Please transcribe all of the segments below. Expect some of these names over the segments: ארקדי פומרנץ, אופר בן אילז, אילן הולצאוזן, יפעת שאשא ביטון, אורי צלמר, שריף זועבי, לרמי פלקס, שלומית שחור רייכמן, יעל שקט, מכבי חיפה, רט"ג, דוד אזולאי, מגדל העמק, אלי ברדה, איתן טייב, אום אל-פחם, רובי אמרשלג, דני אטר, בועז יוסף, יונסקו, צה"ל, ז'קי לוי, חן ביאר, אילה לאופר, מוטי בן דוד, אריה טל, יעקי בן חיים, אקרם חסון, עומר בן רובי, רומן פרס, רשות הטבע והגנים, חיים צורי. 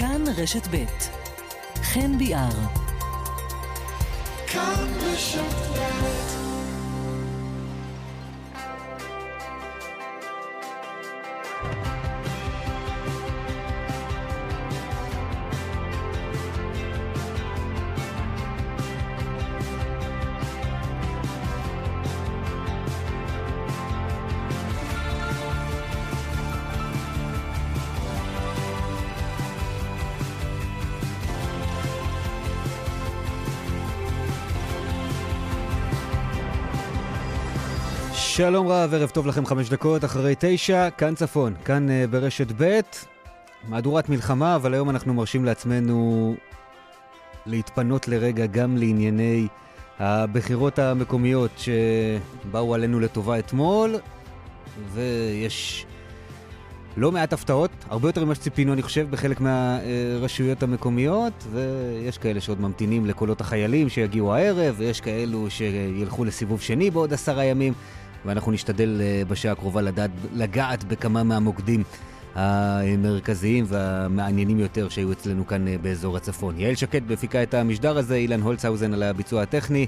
כאן רשת ב' חן ביאר כאן רשת ב' שלום רב, ערב טוב לכם 5 דקות, אחרי 9, כאן צפון, כאן ברשת ב' מהדורת מלחמה, אבל היום אנחנו מרשים לעצמנו להתפנות לרגע גם לענייני הבחירות המקומיות שבאו עלינו לטובה אתמול, ויש לא מעט הפתעות, הרבה יותר ממה שציפינו אני חושב בחלק מהרשויות המקומיות, ויש כאלה שעוד ממתינים לקולות החיילים שיגיעו הערב, ויש כאלו שילכו לסיבוב שני בעוד 10 ימים, ואנחנו נשתדל בשעה הקרובה לגעת בכמה מהמוקדים המרכזיים והמעניינים יותר שהיו אצלנו כאן באזור הצפון. יעל שקט בפיקה את המשדר הזה, אילן הולצאוזן על הביצוע הטכני.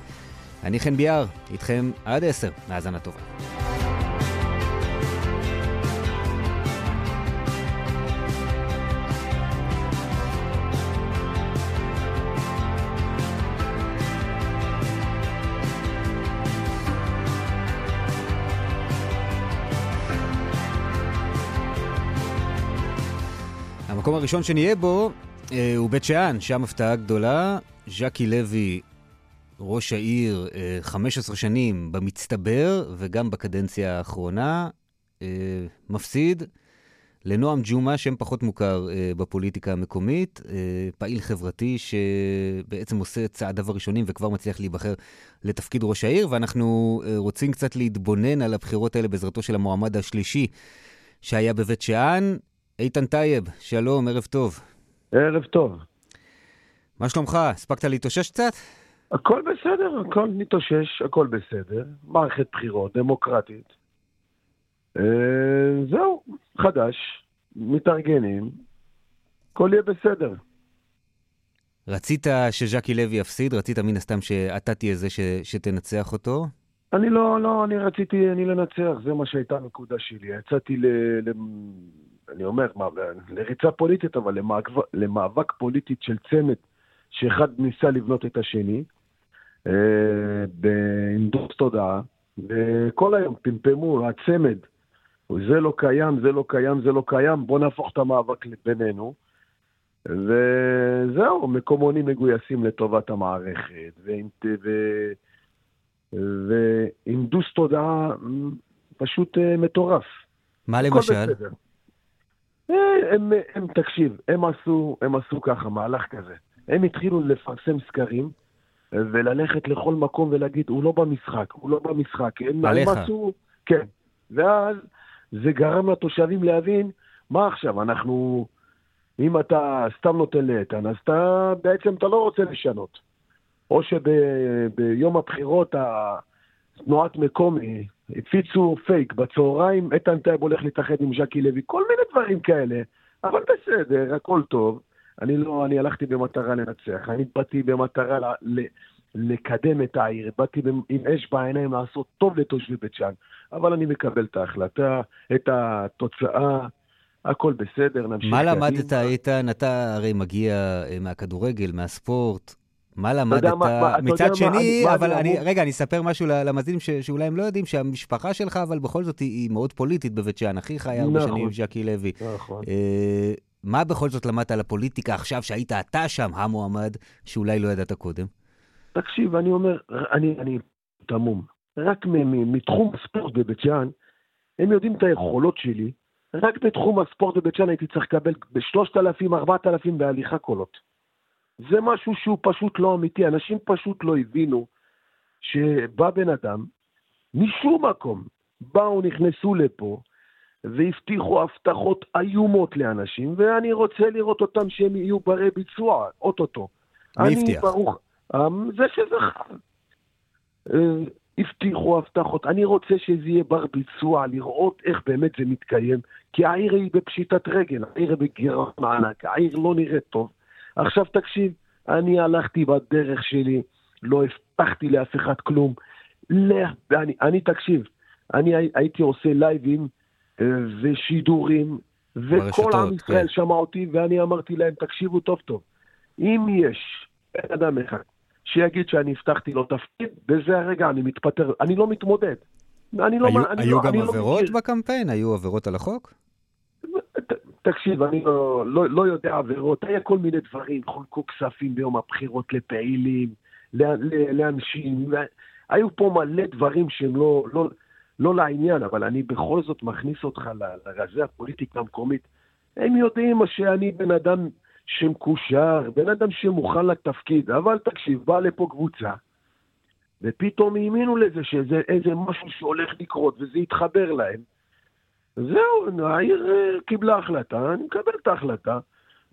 אני חן ביאר, איתכם עד 10, מאזנה טובה. המקום הראשון שנהיה בו הוא בית שאן, שם הפתעה גדולה. ז'קי לוי, ראש העיר, 15 שנים במצטבר, וגם בקדנציה האחרונה, מפסיד לנועם ג'ומה, שם פחות מוכר בפוליטיקה המקומית, פעיל חברתי שבעצם עושה צעדיו הראשונים וכבר מצליח להיבחר לתפקיד ראש העיר, ואנחנו רוצים קצת להתבונן על הבחירות האלה בעזרתו של המועמד השלישי שהיה בבית שאן, איתן טייב, שלום, ערב טוב. ערב טוב. מה שלומך? הספקת להתאושש קצת? הכל בסדר, הכל נתאושש, הכל בסדר. מערכת בחירות, דמוקרטית. זהו, חדש, מתארגנים, הכל יהיה בסדר. רצית שז'קי לוי יפסיד? רצית מן הסתם שאתה תהיה זה שתנצח אותו? אני לא, אני רציתי, אני לנצח, זה מה שהייתה הנקודה שלי. יצאתי אני אומר, לריצה פוליטית, אבל למאבק פוליטית של צמד, שאחד ניסה לבנות את השני, באינדוס תודעה, וכל היום פמפמו, הצמד, זה לא קיים, זה לא קיים, זה לא קיים, בוא נהפוך את המאבק בינינו, וזהו, מקומונים מגויסים לטובת המערכת, ואינדוס תודעה פשוט מטורף. מה למשל? הם תקשיב, הם עשו ככה, מהלך כזה. הם התחילו לפרסם סקרים, וללכת לכל מקום ולהגיד, הוא לא במשחק. עליך. כן. ואז זה גרם לתושבים להבין, מה עכשיו, אנחנו, אם אתה סתם נותן לאתן, אז אתה, בעצם אתה לא רוצה לשנות. או שביום הבחירות, תנועת מקומי, הפיצו פייק בצהריים, איתן טייב הולך להתאחד עם ז'קי לוי, כל מיני דברים כאלה, אבל בסדר, הכל טוב. אני הלכתי במטרה לנצח, אני באתי במטרה לקדם את העיר, באתי עם אש בעיניים לעשות טוב לתושבי בית שאן, אבל אני מקבל את ההחלטה, את התוצאה, הכל בסדר, נמשיך. מה למדת איתן? אתה הרי מגיע מהכדורגל, מהספורט, מה למדת? מצד שני, אבל רגע, אני אספר משהו למאזינים שאולי הם לא יודעים, שהמשפחה שלך, אבל בכל זאת היא מאוד פוליטית בבית שאן, אחיך היה 4 שנים עם ז'קי לוי. מה בכל זאת למדת על הפוליטיקה עכשיו שהיית אתה שם, המועמד, שאולי לא ידעת קודם? תקשיב, אני אומר, אני תמום. רק מתחום הספורט בבית שאן, הם יודעים את היכולות שלי, רק בתחום הספורט בבית שאן הייתי צריך לקבל ב-3,000-4,000 בהליכה קולות. זה משהו שהוא פשוט לא אמיתי, אנשים פשוט לא הבינו שבא בן אדם, משום מקום, באו, נכנסו לפה, והבטיחו הבטחות איומות לאנשים, ואני רוצה לראות אותם שהם יהיו ברי ביצוע, אוטוטו. מי הבטיח? זה שזכה. הבטיחו הבטחות, אני רוצה שזה יהיה בר ביצוע, לראות איך באמת זה מתקיים, כי העיר היא בפשיטת רגל, העיר היא בגירעון מענק, העיר לא נראית טוב. עכשיו תקשיב, אני הלכתי בדרך שלי, לא הבטחתי לאף אחד כלום, אני תקשיב, אני הייתי עושה לייבים ושידורים, וכל עם ישראל שמע אותי, ואני אמרתי להם, תקשיבו טוב טוב, אם יש אדם אחד, שיגיד שאני הבטחתי לו תפקיד, בזה הרגע אני מתפטר, אני לא מתמודד. היו גם עבירות בקמפיין? היו עבירות על החוק? תקשיב, אני לא יודע עבירות, היה כל מיני דברים, חולקו כספים ביום הבחירות לפעילים, לאנשים, היו פה מלא דברים שהם לא לעניין, אבל אני בכל זאת מכניס אותך לרזי הפוליטיקה המקומית. הם יודעים שאני בן אדם שמקושר, בן אדם שמוכן לתפקיד, אבל תקשיב, בא לפה קבוצה, ופתאום האמינו לזה שזה איזה משהו שהולך לקרות, וזה יתחבר להם. זהו, העיר קיבלה החלטה, אני מקבל את ההחלטה,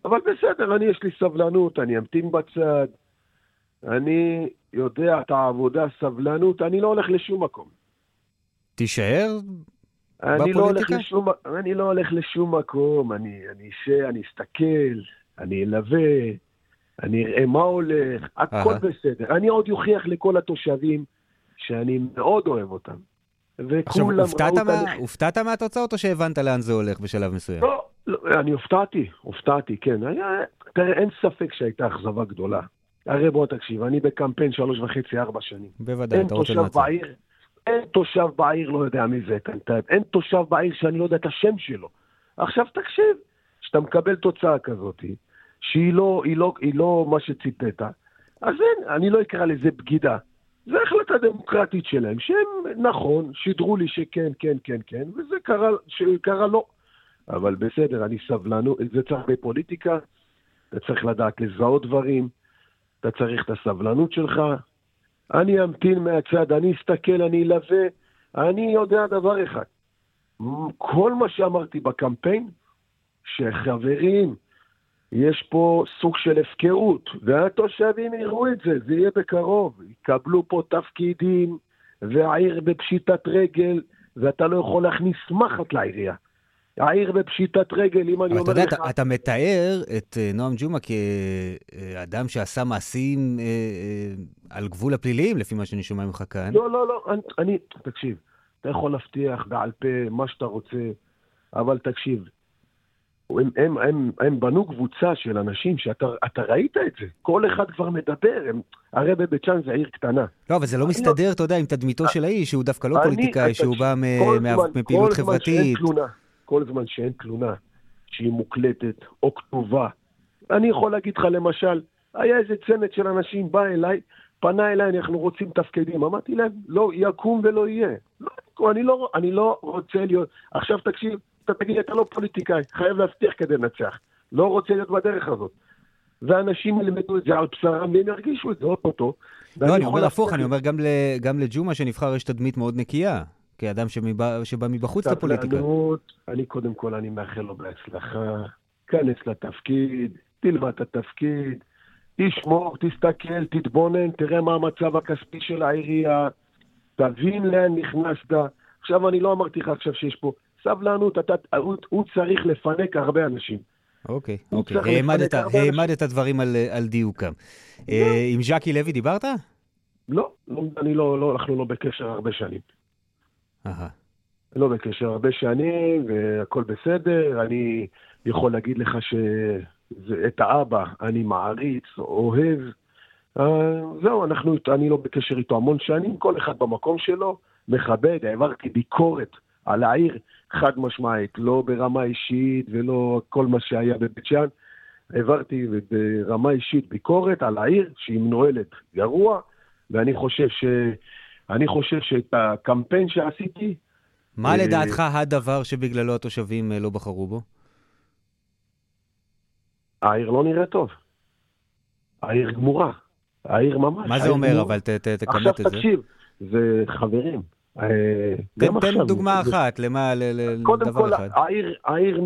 אבל בסדר, אני יש לי סבלנות, אני אמתין בצד, אני יודע את העבודה, סבלנות, אני לא הולך לשום מקום. תישאר? אני לא הולך לשום מקום, אני אסתכל, אני אלווה, אני אראה מה הולך, הכל בסדר. אני עוד יוכיח לכל התושבים שאני מאוד אוהב אותם. עכשיו, הופתעת מהתוצאות או שהבנת לאן זה הולך בשלב מסוים? לא, אני הופתעתי, כן. אין ספק שהייתה אכזבה גדולה. הרי בוא תקשיב, אני בקמפיין 3.5-4 שנים. בוודאי, אתה רוצה למצוא. אין תושב בעיר לא יודע מי זה, אין תושב בעיר שאני לא יודע את השם שלו. עכשיו תקשיב, שאתה מקבל תוצאה כזאת, שהיא לא מה שציפית, אז אני לא אקרא לזה בגידה. זה החלטה דמוקרטית שלהם, שהם נכון, שידרו לי שכן, כן, כן, כן, וזה קרה לא. אבל בסדר, אני סבלנו, זה צריך בפוליטיקה, אתה צריך לדעת לזהות דברים, אתה צריך את הסבלנות שלך, אני אמתין מהצד, אני אסתכל, אני אלווה, אני יודע דבר אחד. כל מה שאמרתי בקמפיין, שחברים, יש פה סוג של הפקרות, והתושבים יראו את זה, זה יהיה בקרוב. יקבלו פה תפקידים, והעיר בפשיטת רגל, ואתה לא יכול להכניס מחט לעירייה. העיר בפשיטת רגל, אם אני אומר לך... אתה מתאר את נועם ג'ומה כאדם שעשה מעשים על גבול הפליליים, לפי מה שאני שומע ממך כאן. לא, אני... תקשיב, אתה יכול להבטיח בעל פה מה שאתה רוצה, אבל תקשיב, הם בנו קבוצה של אנשים שאתה ראית את זה. כל אחד כבר מדבר. הרי בבית שאן זה עיר קטנה. לא, אבל זה לא מסתדר, אתה יודע, עם תדמיתו של האיש, שהוא דווקא לא פוליטיקאי, שהוא בא מפעילות חברתית. כל זמן שאין תלונה שהיא מוקלטת או כתובה. אני יכול להגיד לך למשל, היה איזה צמד של אנשים בא אליי, פנה אליי, אנחנו רוצים תפקידים. אמרתי להם, לא יקום ולא יהיה. אני לא רוצה להיות... עכשיו תקשיב, אתה תגיד, אתה לא פוליטיקאי, חייב להבטיח כדי לנצח. לא רוצה להיות בדרך הזאת. ואנשים ילמדו את זה על בשרם, והם ירגישו את זה אותו. לא, אני אומר הפוך, אני אומר גם לג'ומה שנבחר יש תדמית מאוד נקייה. כאדם שבא מבחוץ לפוליטיקה. אני קודם כל, אני מאחל לו בהצלחה, כנס לתפקיד, תלמד את התפקיד, תשמור, תסתכל, תתבונן, תראה מה המצב הכספי של העירייה, תבין לאן נכנסת. עכשיו, אני לא אמרתי לך עכשיו שיש פה סבלנות, הוא צריך לפנק הרבה אנשים. אוקיי. העמדת הדברים על דיוקם. עם ז'קי לוי דיברת? לא, אנחנו לא בקשר הרבה שנים. לא בקשר הרבה שנים והכל בסדר. אני יכול להגיד לך שאת האבא אני מעריץ, אוהב, זהו. אני לא בקשר איתו המון שנים, כל אחד במקום שלו, מכבד. העברתי ביקורת על העיר חד משמעית, לא ברמה אישית ולא כל מה שהיה בבית שאן. העברתי ברמה אישית ביקורת על העיר שהיא מנוהלת גרוע, ואני חושב שאת הקמפיין שעשיתי... מה לדעתך הדבר שבגללו התושבים לא בחרו בו? העיר לא נראה טוב. העיר גמורה. העיר ממש. מה זה אומר? אבל תקמת את זה. עכשיו תקשיב, זה חברים. תן דוגמה אחת, למה, לדבר אחד. העיר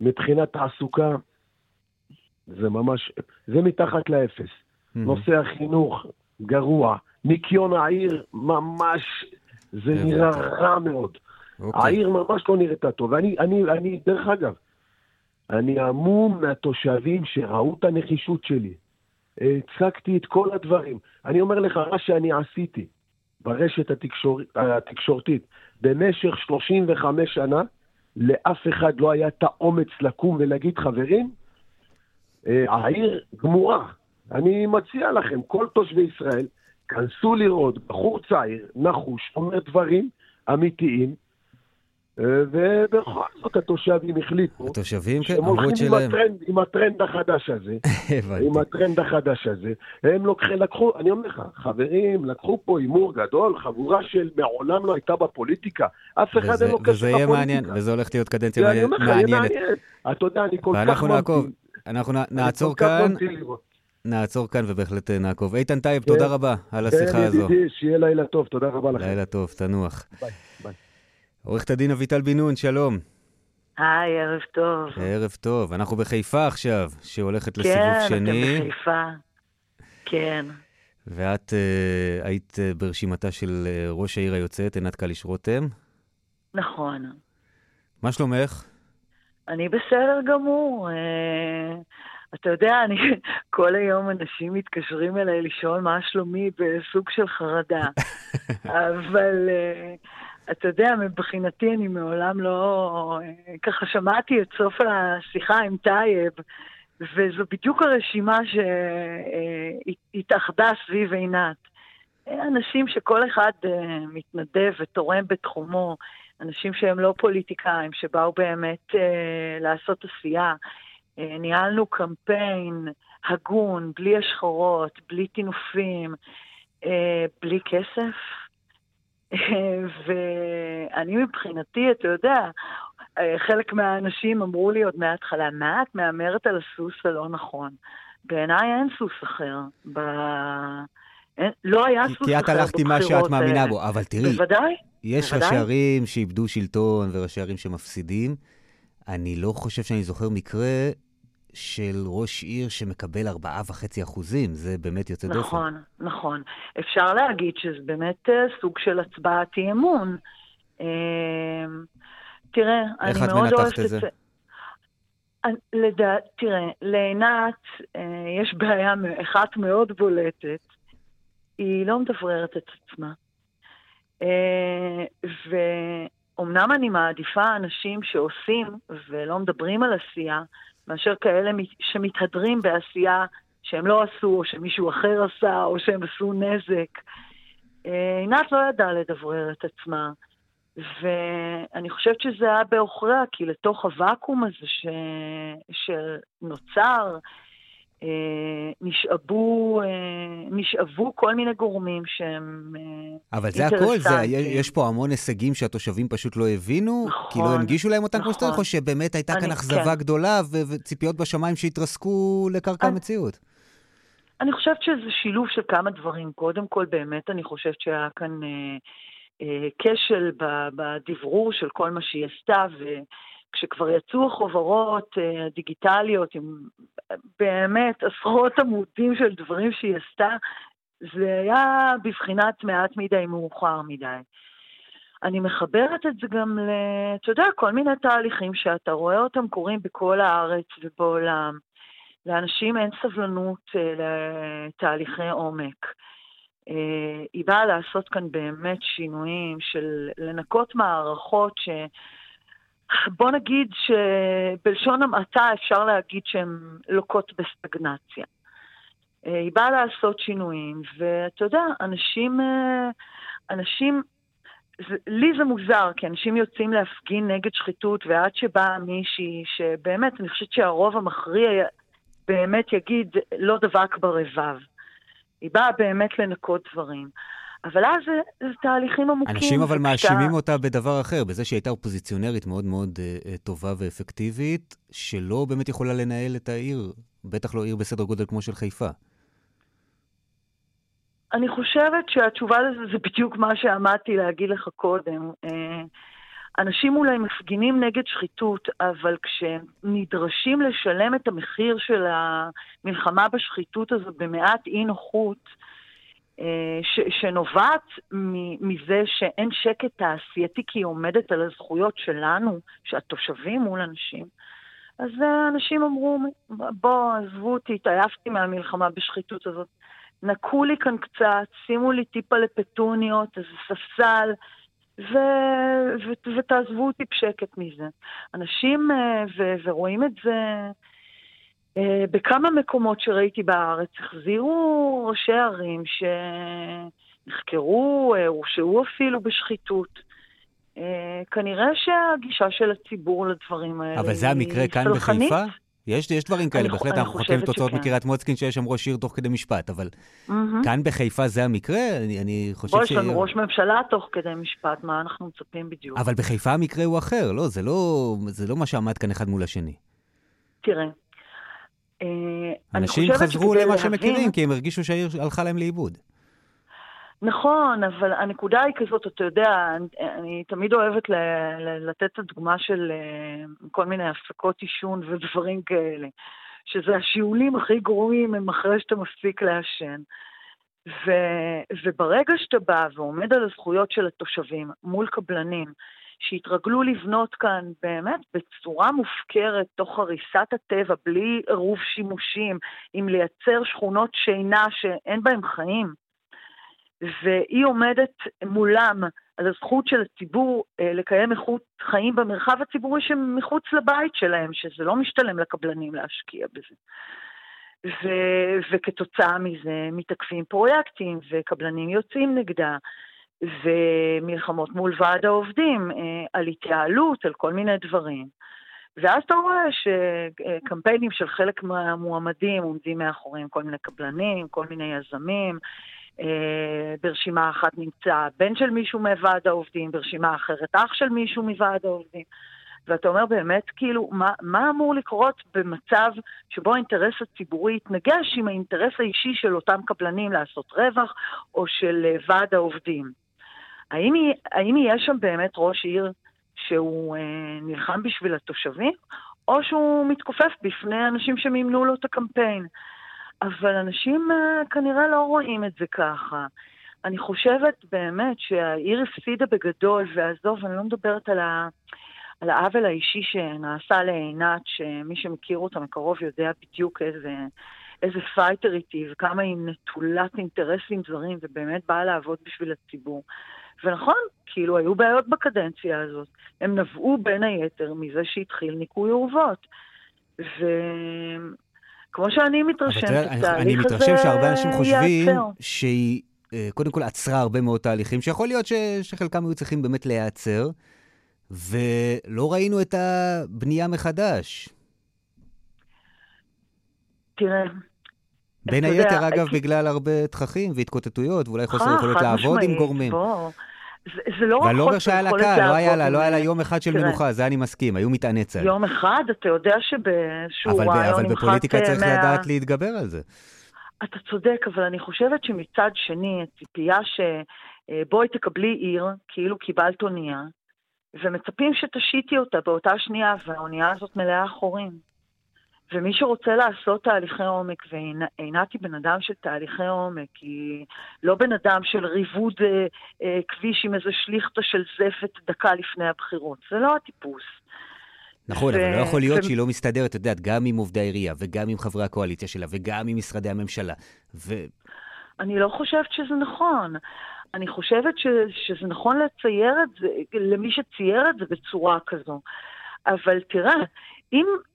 מבחינת תעסוקה, זה ממש... זה מתחת לאפס. נושא החינוך גרוע. ניקיון העיר ממש, זה נראה רע מאוד. העיר ממש לא נראתה טוב. ואני, דרך אגב, אני עמום מהתושבים שראו את הנחישות שלי. הצגתי את כל הדברים. אני אומר לך, מה שאני עשיתי ברשת התקשורתית, במשך 35 שנה, לאף אחד לא היה את האומץ לקום ולהגיד, חברים, העיר גמורה. אני מציע לכם, כל תושבי ישראל, כנסו לראות בחור צעיר, נחוש, אומר דברים אמיתיים, ובכל זאת התושבים החליטו שהם הולכים עם הטרנד החדש הזה, הם לקחו, אני אומר לך, חברים, לקחו פה אימור גדול, חבורה של מעולם לא הייתה בפוליטיקה, אף אחד אין לו קשר בפוליטיקה, וזה הולך להיות קדנציה מעניינת. אתה יודע, אני כל כך נעקוב, אנחנו נעצור כאן ובהחלט נעקוב. איתן טייב, תודה רבה על השיחה הזו. שיהיה לילה טוב, תודה רבה לכם. לילה טוב, תנוח. ביי, ביי. עורכת הדין אביטל בינון, שלום. היי, ערב טוב. ערב טוב. אנחנו בחיפה עכשיו, שהולכת לסיבוב שני. כן, אתם בחיפה. כן. ואת היית ברשימתה של ראש העיר היוצאת, עינת קליש רותם. נכון. מה שלומך? אני בסדר גמור. אתה יודע, כל היום אנשים מתקשרים אליי לשאול מה שלומי בסוג של חרדה. אבל אתה יודע, מבחינתי אני מעולם לא... ככה שמעתי את סוף השיחה עם טייב, וזו בדיוק הרשימה שהתאחדה סביב עינת. אנשים שכל אחד מתנדב ותורם בתחומו, אנשים שהם לא פוליטיקאים, שבאו באמת לעשות עשייה. ניהלנו קמפיין הגון, בלי השחרות, בלי תינופים, בלי כסף. ואני מבחינתי, אתה יודע, חלק מהאנשים אמרו לי עוד מההתחלה, מה את מאמרת על הסוס הלא נכון? בעיניי אין סוס אחר. לא היה סוס אחר. כי את הלכת עם מה שאת מאמינה בו, אבל תראי, בוודאי, יש ראשי ערים שאיבדו שלטון וראשי ערים שמפסידים. אני לא חושב שאני זוכר מקרה של ראש עיר שמקבל 4.5%. זה באמת יוצא דופן. נכון, נכון. אפשר להגיד שזה באמת סוג של הצבעת אמון. תראה, אני מאוד אוהבת את זה. תראה, לעינת יש בעיה אחת מאוד בולטת. היא לא מדבררת את עצמה. אמנם אני מעדיפה אנשים שעושים ולא מדברים על עשייה, מאשר כאלה שמתהדרים בעשייה שהם לא עשו, או שמישהו אחר עשה, או שהם עשו נזק. עינת לא ידעה לדברר את עצמה, ואני חושבת שזה היה באוכריה, כי לתוך הוואקום הזה שנוצר, נשאבו כל מיני גורמים שהם אבל זה הכל, יש פה המון הישגים שהתושבים פשוט לא הבינו, כי לא הנגישו להם אותם כמו שצריך, או שבאמת הייתה כאן אכזבה גדולה וציפיות בשמיים שהתרסקו לקרקע המציאות. אני חושבת שזה שילוב של כמה דברים. קודם כל, באמת אני חושבת שהיה כאן כשל בדברור של כל מה שהיא עשתה, כשכבר יצאו החוברות הדיגיטליות עם באמת עשרות עמודים של דברים שהיא עשתה, זה היה בבחינת מעט מדי, מאוחר מדי. אני מחברת את זה גם אתה יודע, כל מיני תהליכים שאתה רואה אותם קורים בכל הארץ ובעולם. לאנשים אין סבלנות לתהליכי עומק. היא באה לעשות כאן באמת שינויים של לנקות מערכות ש... בוא נגיד שבלשון המעטה אפשר להגיד שהן לוקות בסטגנציה. היא באה לעשות שינויים, ואתה יודע, אנשים, לי זה מוזר, כי אנשים יוצאים להפגין נגד שחיתות, ועד שבאה מישהי שבאמת, אני חושבת שהרוב המכריע באמת יגיד לא דבק ברבב. היא באה באמת לנקות דברים. אבל אז זה תהליכים עמוקים. אנשים אבל מאשימים אותה בדבר אחר, בזה שהיא הייתה אופוזיציונרית מאוד מאוד טובה ואפקטיבית, שלא באמת יכולה לנהל את העיר, בטח לא עיר בסדר גודל כמו של חיפה. אני חושבת שהתשובה לזה זה בדיוק מה שעמדתי להגיד לך קודם. אנשים אולי מפגינים נגד שחיתות, אבל כשהם נדרשים לשלם את המחיר של המלחמה בשחיתות הזו במעט אי נוחות, שנובעת מזה שאין שקט תעשייתי, כי היא עומדת על הזכויות שלנו, שהתושבים מול אנשים. אז אנשים אמרו, בוא, עזבו אותי, התעייפתי מהמלחמה בשחיתות הזאת. נקו לי כאן קצת, שימו לי טיפה לפטוניות, איזה ספסל, ותעזבו אותי בשקט מזה. אנשים, ורואים את זה... בכמה מקומות שראיתי בארץ החזירו ראשי ערים שנחקרו, הורשעו אפילו בשחיתות. כנראה שהגישה של הציבור לדברים האלה... אבל זה המקרה כאן בחיפה? יש דברים כאלה, בהחלט אנחנו חותמים תוצאות מקריית מוצקין שיש שם ראש עיר תוך כדי משפט, אבל כאן בחיפה זה המקרה? אני חושב ש... יש לנו ראש ממשלה תוך כדי משפט, מה אנחנו מצפים בדיוק? אבל בחיפה המקרה הוא אחר, לא? זה לא מה שעמד כאן אחד מול השני. תראה. אנשים חזרו למה שמכירים, כי הם הרגישו שהעיר הלכה להם לאיבוד. נכון, אבל הנקודה היא כזאת, אתה יודע, אני תמיד אוהבת לתת את הדוגמה של כל מיני הפסקות עישון ודברים כאלה, שזה השיעולים הכי גרועים הם אחרי שאתה מפסיק לעשן. וברגע שאתה בא ועומד על הזכויות של התושבים מול קבלנים, שהתרגלו לבנות כאן באמת בצורה מופקרת, תוך הריסת הטבע, בלי עירוב שימושים, עם לייצר שכונות שינה שאין בהם חיים. והיא עומדת מולם על הזכות של הציבור לקיים איכות חיים במרחב הציבורי שמחוץ לבית שלהם, שזה לא משתלם לקבלנים להשקיע בזה. וכתוצאה מזה מתעכבים פרויקטים וקבלנים יוצאים נגדה. ומלחמות מול ועד העובדים על התייעלות, על כל מיני דברים. ואז אתה רואה שקמפיינים של חלק מהמועמדים עומדים מאחורים, כל מיני קבלנים, כל מיני יזמים, ברשימה אחת נמצא בן של מישהו מוועד העובדים, ברשימה אחרת אח של מישהו מוועד העובדים. ואתה אומר באמת, כאילו, מה אמור לקרות במצב שבו האינטרס הציבורי יתנגש עם האינטרס האישי של אותם קבלנים לעשות רווח, או של ועד העובדים? האם יש שם באמת ראש עיר שהוא נלחם בשביל התושבים, או שהוא מתכופף בפני אנשים שממנו לו את הקמפיין? אבל אנשים כנראה לא רואים את זה ככה. אני חושבת באמת שהעיר הפסידה בגדול, ועזוב, אני לא מדברת על העוול האישי שנעשה לעינת, שמי שמכיר אותה מקרוב יודע בדיוק איזה פייטר איתי, וכמה היא נטולת אינטרסים זרים, ובאמת באה לעבוד בשביל הציבור. ונכון, כאילו היו בעיות בקדנציה הזאת. הם נבעו בין היתר מזה שהתחיל ניקוי אורוות. וכמו שאני מתרשם, אני מתרשם שהרבה אנשים חושבים שהיא קודם כל עצרה הרבה מאוד תהליכים, שיכול להיות שחלקם היו צריכים באמת להיעצר, ולא ראינו את הבנייה מחדש. תראה. בין היתר, אגב, בגלל הרבה תככים והתקוטטויות, ואולי חוסר יכולת לעבוד עם גורמים. זה לא רק חוסר יכולת לעבוד. לא היה לה יום אחד של מנוחה, זה אני מסכים, היו מטעני צד. יום אחד, אתה יודע שבשורה יום אחד... אבל בפוליטיקה צריך לדעת להתגבר על זה. אתה צודק, אבל אני חושבת שמצד שני, הציפייה שבואי תקבלי עיר, כאילו קיבלת עונייה, ומצפים שתשיתי אותה באותה שנייה, והעונייה הזאת מלאה חורים. ומי שרוצה לעשות תהליכי עומק, ועינת היא בן אדם של תהליכי עומק, היא לא בן אדם של ריבוד כביש עם איזה שליחתה של זפת דקה לפני הבחירות. זה לא הטיפוס. נכון, אבל לא יכול להיות שהיא לא מסתדרת, את יודעת, גם עם עובדי העירייה, וגם עם חברי הקואליציה שלה, וגם עם משרדי הממשלה. אני לא חושבת שזה נכון. אני חושבת שזה נכון לצייר את זה, למי שצייר את זה בצורה כזו. אבל תראה,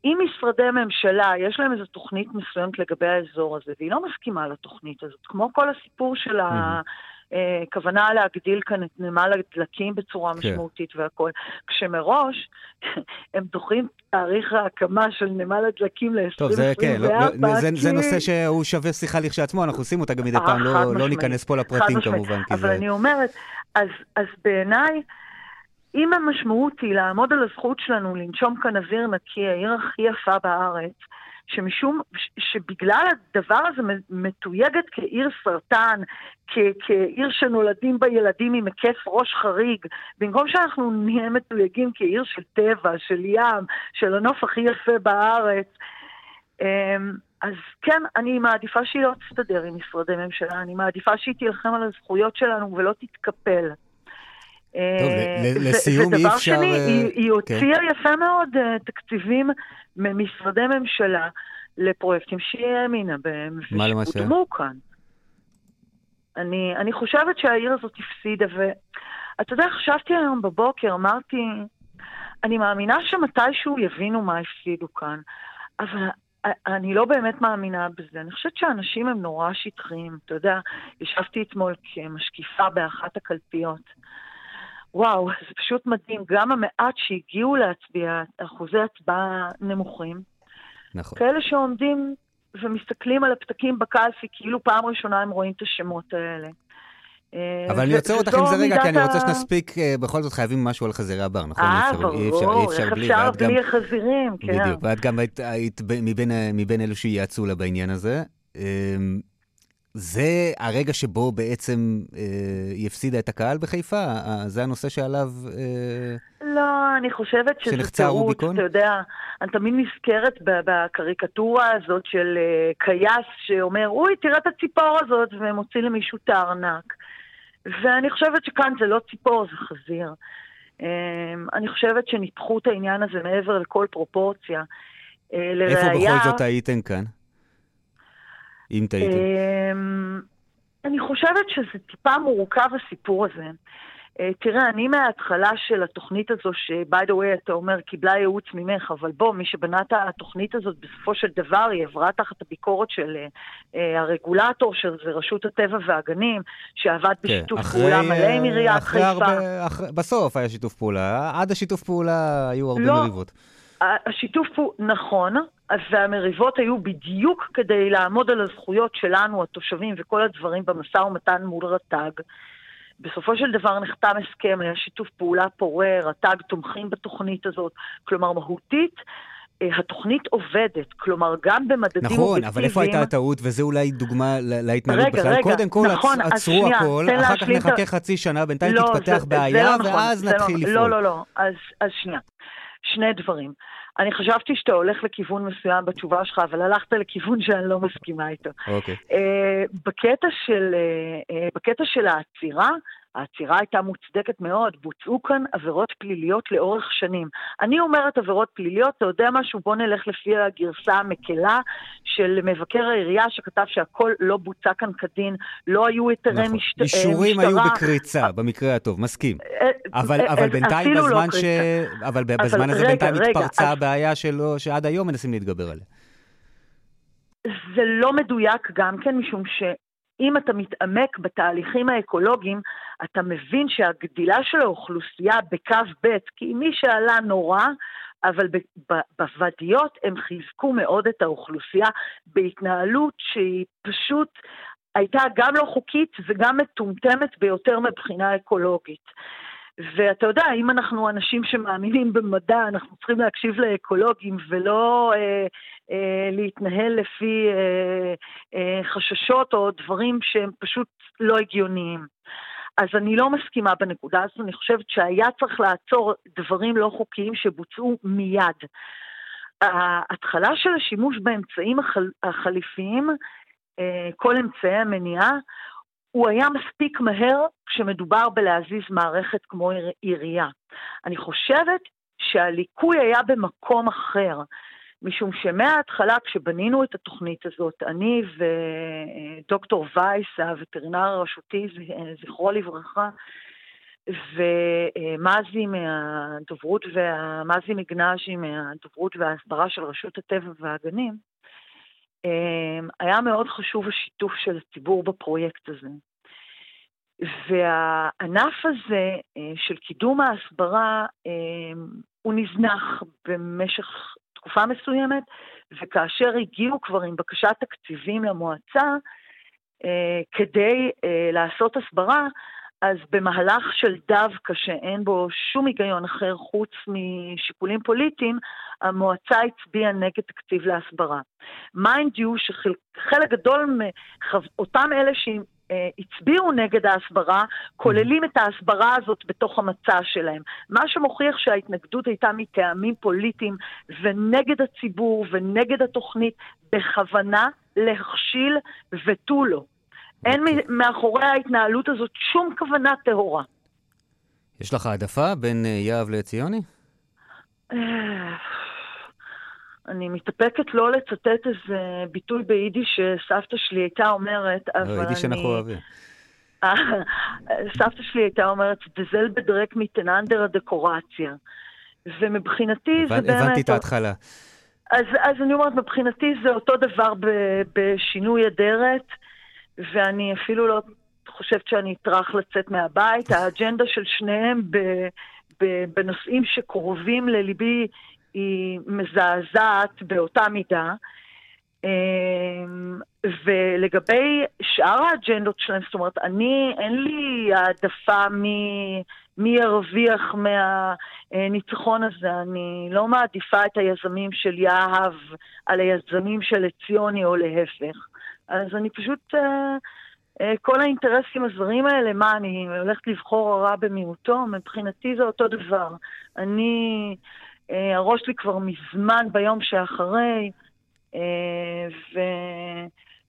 אם משרדי ממשלה, יש להם איזו תוכנית מסוימת לגבי האזור הזה, והיא לא מסכימה לתוכנית הזאת, כמו כל הסיפור של הכוונה להגדיל כאן את נמל הדלקים בצורה משמעותית והכל, כשמראש הם דוחים תאריך ההקמה של נמל הדלקים ל-2024. טוב, זה כן, זה נושא שהוא שווה שיחה לכשעצמו, אנחנו עושים אותה גם מדי פעם, לא ניכנס פה לפרטים כמובן. אבל אני אומרת, אז בעיניי, אם המשמעות היא לעמוד על הזכות שלנו לנשום כאן אוויר נקי, העיר הכי יפה בארץ, שמשום שבגלל הדבר הזה מתויגת כעיר סרטן, כעיר שנולדים בה ילדים עם היקף ראש חריג, במקום שאנחנו נהיה מתויגים כעיר של טבע, של ים, של הנוף הכי יפה בארץ, אז כן, אני מעדיפה שהיא לא תסתדר עם משרדי ממשלה, אני מעדיפה שהיא תלחם על הזכויות שלנו ולא תתקפל. טוב, לסיום אי אפשר... ודבר שני, היא הוציאה יפה מאוד תקציבים ממשרדי ממשלה לפרויקטים שהיא האמינה בהם, ושהודמו כאן. אני חושבת שהעיר הזאת הפסידה, ואתה יודע, חשבתי היום בבוקר, אמרתי, אני מאמינה שמתישהו יבינו מה הפסידו כאן, אבל... אני לא באמת מאמינה בזה. אני חושבת שאנשים הם נורא שטחיים. אתה יודע, ישבתי אתמול כמשקיפה באחת הקלפיות. וואו, זה פשוט מדהים. גם המעט שהגיעו להצביע, אחוזי הצבעה נמוכים. נכון. כאלה שעומדים ומסתכלים על הפתקים בקלפי, כאילו פעם ראשונה הם רואים את השמות האלה. אבל אני יוצא אותך עם זה רגע, כי אני רוצה שנספיק, בכל זאת חייבים משהו על חזירי הבר, נכון? ברור, איך אפשר בלי החזירים, כן. בדיוק, ואת גם היית מבין אלו שיעצו לה בעניין הזה. זה הרגע שבו בעצם היא הפסידה את הקהל בחיפה? זה הנושא שעליו... לא, אני חושבת שזה תירוץ, אתה יודע, אני תמיד נזכרת בקריקטורה הזאת של קייס שאומר, אוי, תראה את הציפור הזאת, ומוציא למישהו את הארנק. ואני חושבת שכאן זה לא ציפור, זה חזיר. אני חושבת שניתחו את העניין הזה מעבר לכל פרופורציה. איפה בכל זאת הייתן כאן? אם תהייתן. אני חושבת שזה טיפה מורכב הסיפור הזה. תראה, אני מההתחלה של התוכנית הזו, שבי דה ווי אתה אומר, קיבלה ייעוץ ממך, אבל בוא, מי שבנה את התוכנית הזאת, בסופו של דבר היא עברה תחת הביקורת של הרגולטור, שזה רשות הטבע והגנים, שעבד בשיתוף פעולה מלא עם עיריית חיפה. בסוף היה שיתוף פעולה, עד השיתוף פעולה היו הרבה מריבות. השיתוף פעולה, נכון, והמריבות היו בדיוק כדי לעמוד על הזכויות שלנו, התושבים וכל הדברים במשא ומתן מול רט"ג. בסופו של דבר נחתם הסכם, היה שיתוף פעולה פורה, רט"ג תומכים בתוכנית הזאת, כלומר מהותית, התוכנית עובדת, כלומר גם במדדים אובייקטיביים. נכון, אבל איפה הייתה הטעות, וזה אולי דוגמה להתנהלות בכלל. קודם כל עצרו הכל, אחר כך נחכה חצי שנה, בינתיים תתפתח בעיה, ואז נתחיל לפעול. לא, לא, לא, אז שנייה. שני דברים. אני חשבתי שאתה הולך לכיוון מסוים בתשובה שלך, אבל הלכת לכיוון שאני לא מסכימה איתו. Okay. בקטע של העצירה הייתה מוצדקת מאוד, בוצעו כאן עבירות פליליות לאורך שנים. אני אומרת עבירות פליליות, אתה יודע משהו, בוא נלך לפי הגרסה המקלה של מבקר העירייה, שכתב שהכל לא בוצע כאן כדין, לא היו היתרי נכון. משטרה. אישורים היו בקריצה, במקרה הטוב, מסכים. אבל בינתיים בזמן לא ש... אבל בזמן הזה בינתיים התפרצה הבעיה שלו, שעד היום מנסים להתגבר עליה. זה לא מדויק גם כן, משום ש... אם אתה מתעמק בתהליכים האקולוגיים, אתה מבין שהגדילה של האוכלוסייה בקו ב', כי מי שעלה נורא, אבל בוודיות הם חיזקו מאוד את האוכלוסייה, בהתנהלות שהיא פשוט הייתה גם לא חוקית, וגם מטומטמת ביותר מבחינה אקולוגית. ואתה יודע, אם אנחנו אנשים שמאמינים במדע, אנחנו צריכים להקשיב לאקולוגים, ולא להתנהל לפי חששות או דברים שהם פשוט לא הגיוניים. אז אני לא מסכימה בנקודה הזו, אני חושבת שהיה צריך לעצור דברים לא חוקיים שבוצעו מיד. ההתחלה של השימוש באמצעים החליפיים, כל אמצעי המניעה, הוא היה מספיק מהר כשמדובר בלהזיז מערכת כמו עירייה. אני חושבת שהליקוי היה במקום אחר, משום שמההתחלה כשבנינו את התוכנית הזאת, אני ודוקטור וייס, הווטרינר הרשותי, זכרו לברכה, ומאזי מהדוברות, ומאזי מגנאז'י מהדוברות וההסברה של רשות הטבע והגנים, היה מאוד חשוב השיתוף של הציבור בפרויקט הזה. והענף הזה של קידום ההסברה, הוא נזנח במשך תקופה מסוימת, וכאשר הגיעו כבר עם בקשת תקציבים למועצה, כדי לעשות הסברה, אז במהלך של דווקא שאין בו שום היגיון אחר חוץ משיקולים פוליטיים, המועצה הצביעה נגד תקציב להסברה. מיינד יו שחלק גדול מאותם אלה הצביעו נגד ההסברה, כוללים את ההסברה הזאת בתוך המצע שלהם. מה שמוכיח שההתנגדות הייתה מטעמים פוליטיים ונגד הציבור ונגד התוכנית, בכוונה להכשיל ותו לא. אין מאחורי ההתנהלות הזאת שום כוונה טהורה. יש לך העדפה בין יהב לציוני? אני מתאפקת לא לצטט איזה ביטוי ביידיש שסבתא שלי הייתה אומרת, אבל היידיש אנחנו אוהבים. סבתא שלי הייתה אומרת, דזל בדרק מתננדר הדקורציה. ומבחינתי זה באמת... הבנתי את ההתחלה. אז אני אומרת, מבחינתי זה אותו דבר בשינוי אדרת, ואני אפילו לא חושבת שאני אתרח לצאת מהבית. האג'נדה של שניהם בנושאים שקרובים לליבי היא מזעזעת באותה מידה, ולגבי שאר האג'נדות שלהם, זאת אומרת, אין לי העדפה מי ירוויח מהניצחון הזה, אני לא מעדיפה את היזמים של יהב על היזמים של עציוני או להפך, אז אני פשוט, כל האינטרסים הזרים האלה, מה אני הולכת לבחור הרע במיעוטו, מבחינתי זה אותו דבר, אני... הראש לי כבר מזמן ביום שאחרי,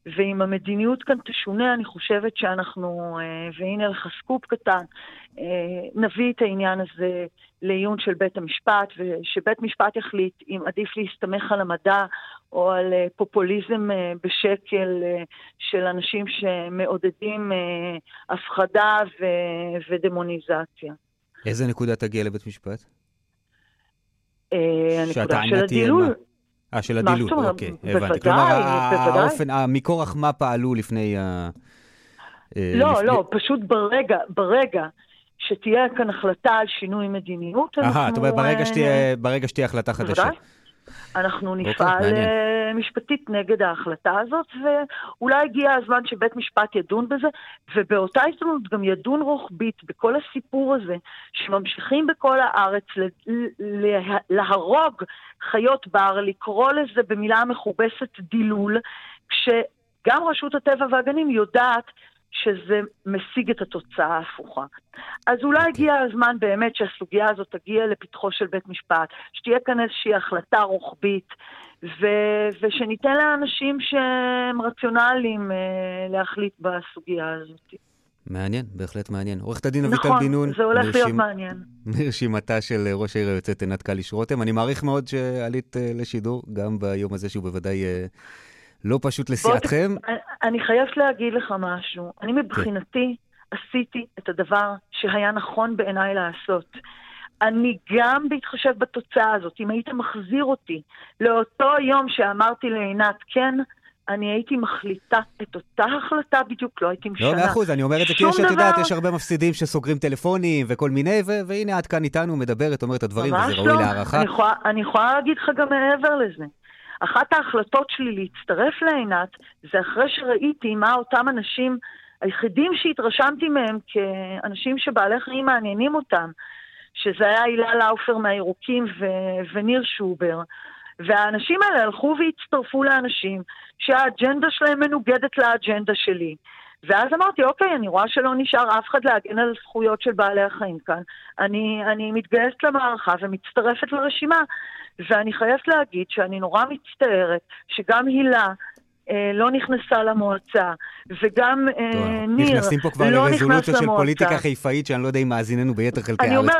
ואם המדיניות כאן תשונה, אני חושבת שאנחנו, והנה לך סקופ קטן, נביא את העניין הזה לעיון של בית המשפט, ושבית משפט יחליט אם עדיף להסתמך על המדע או על פופוליזם בשקל של אנשים שמעודדים הפחדה ודמוניזציה. איזה נקודה תגיע לבית משפט? הנקודה של הדילול. של הדילול, אוקיי, הבנתי. כלומר, מכורח מה פעלו לפני... לא, פשוט ברגע שתהיה כאן החלטה על שינוי מדיניות, זאת אומרת, ברגע שתהיה החלטה חדשה. אנחנו נפעל משפטית נגד ההחלטה הזאת, ואולי הגיע הזמן שבית משפט ידון בזה, ובאותה הזדמנות גם ידון רוחבית בכל הסיפור הזה, שממשיכים בכל הארץ להרוג חיות בר, לקרוא לזה במילה מכובסת דילול, כשגם רשות הטבע והגנים יודעת שזה משיג את התוצאה ההפוכה. אז אולי הגיע הזמן באמת שהסוגיה הזאת תגיע לפתחו של בית משפט, שתהיה כאן איזושהי החלטה רוחבית, ושניתן לאנשים שהם רציונליים להחליט בסוגיה הזאת. מעניין, בהחלט מעניין. עורכת הדין אביטל בינון. נכון, זה הולך להיות מעניין. מרשימתה של ראש העיר היוצאת עינת קליש רותם. אני מעריך מאוד שעלית לשידור, גם ביום הזה שהוא בוודאי... לא פשוט לסיעתכם. אני חייבת להגיד לך משהו. אני מבחינתי עשיתי את הדבר שהיה נכון בעיניי לעשות. אני גם בהתחשב בתוצאה הזאת. אם היית מחזיר אותי לאותו יום שאמרתי לעינת כן, אני הייתי מחליטה את אותה החלטה בדיוק, לא הייתי משנה. לא, 100%, אני אומר את זה כי יש, את יודעת, יש הרבה מפסידים שסוגרים טלפונים וכל מיני, והנה את כאן איתנו מדברת, אומרת את הדברים, וזה ראוי להערכה. אני יכולה להגיד לך גם מעבר לזה. אחת ההחלטות שלי להצטרף לעינת, זה אחרי שראיתי מה אותם אנשים, היחידים שהתרשמתי מהם כאנשים שבעלי חיים מעניינים אותם, שזה היה אילה לאופר מהירוקים וניר שובר, והאנשים האלה הלכו והצטרפו לאנשים שהאג'נדה שלהם מנוגדת לאג'נדה שלי. ואז אמרתי, אוקיי, אני רואה שלא נשאר אף אחד להגן על הזכויות של בעלי החיים כאן. אני מתגייסת למערכה ומצטרפת לרשימה, ואני חייבת להגיד שאני נורא מצטערת שגם הילה לא נכנסה למועצה, וגם ניר נכנסים פה כבר לא לרזולוציה של פוליטיקה חיפאית, שאני לא יודע אם מאזיננו ביתר חלקי הארץ כבר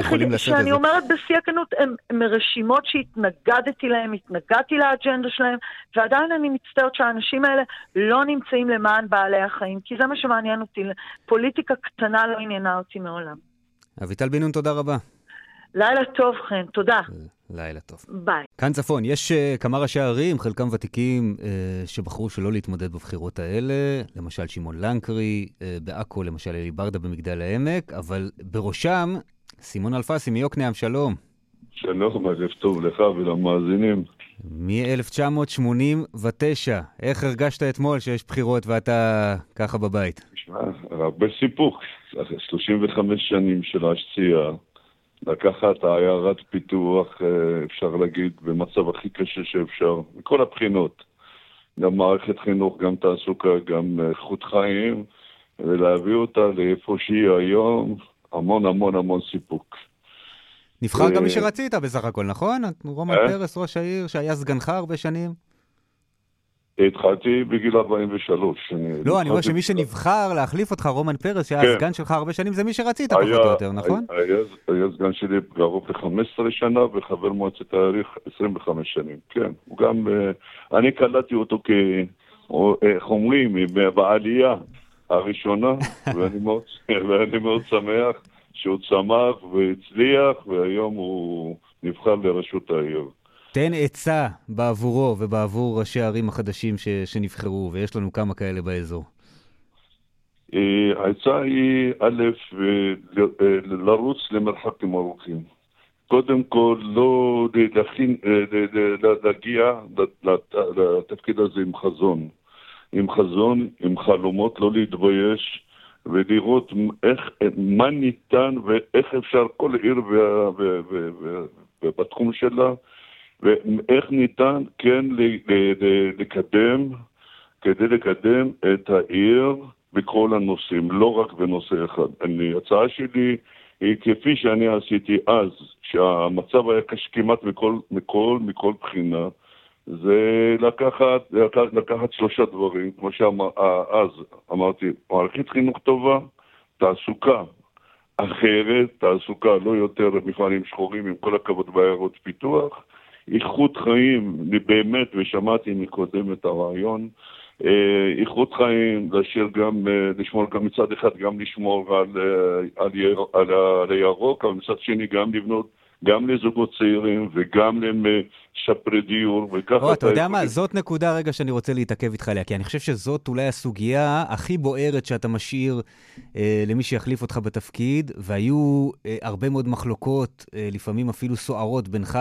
יכולים לעשות את זה. אני אומרת בשיא הכנות, הם רשימות שהתנגדתי להם, התנגדתי לאג'נדה שלהם, ועדיין אני מצטערת שהאנשים האלה לא נמצאים למען בעלי החיים, כי זה מה שמעניין אותי. פוליטיקה קטנה לא עניינה אותי מעולם. אביטל בינון, תודה רבה. לילה טוב, חן, תודה. לילה טוב. ביי. כאן צפון, יש כמה ראשי ערים, חלקם ותיקים, שבחרו שלא להתמודד בבחירות האלה, למשל שמעון לנקרי, בעכו, למשל אלי ברדה במגדל העמק, אבל בראשם, סימון אלפסי מיוקנעם, שלום. שלום, ערב טוב לך ולמאזינים. מ-1989, איך הרגשת אתמול שיש בחירות ואתה ככה בבית? הרבה סיפוק, 35 שנים של השצייה. לקחת העיירת פיתוח, אפשר להגיד, במצב הכי קשה שאפשר, מכל הבחינות. גם מערכת חינוך, גם תעסוקה, גם איכות חיים, ולהביא אותה לאיפה שהיא היום, המון המון המון סיפוק. נבחר גם מי שרצית בסך הכל, נכון? רומן פרס, ראש העיר, שהיה סגנך הרבה שנים. התחלתי בגיל 43. לא, אני רואה שמי שנבחר להחליף אותך, רומן פרס, שהיה סגן שלך הרבה שנים, זה מי שרצית פחות או יותר, נכון? היה סגן שלי קרוב ל-15 שנה, וחבר מועצת העיר 25 שנים, כן. הוא גם, אני קלטתי אותו כחומרים בעלייה הראשונה, ואני מאוד שמח שהוא צמח והצליח, והיום הוא נבחר לראשות העיר. תן עצה בעבורו ובעבור ראשי הערים החדשים שנבחרו, ויש לנו כמה כאלה באזור. העצה היא, א', לרוץ למרחקים ארוכים. קודם כל, לא להגיע לתפקיד הזה עם חזון. עם חזון, עם חלומות, לא להתבייש, ולראות מה ניתן ואיך אפשר כל עיר ובתחום שלה, ואיך ניתן כן לקדם, כדי לקדם את העיר בכל הנושאים, לא רק בנושא אחד. ההצעה שלי היא כפי שאני עשיתי אז, שהמצב היה כמעט מכל בחינה, זה לקחת שלושה דברים, כמו שאז אמרתי, מערכת חינוך טובה, תעסוקה אחרת, תעסוקה לא יותר מפעלים שחורים, עם כל הכבוד בעיירות פיתוח, איכות חיים, באמת, ושמעתי מקודם את הרעיון, איכות חיים, לשמור גם מצד אחד, גם לשמור על הירוק, אבל מצד שני גם לבנות, גם לזוגות צעירים וגם למשפרי דיור וככה. אתה יודע מה, זאת נקודה רגע שאני רוצה להתעכב איתך עליה, כי אני חושב שזאת אולי הסוגיה הכי בוערת שאתה משאיר למי שיחליף אותך בתפקיד, והיו הרבה מאוד מחלוקות, לפעמים אפילו סוערות בינך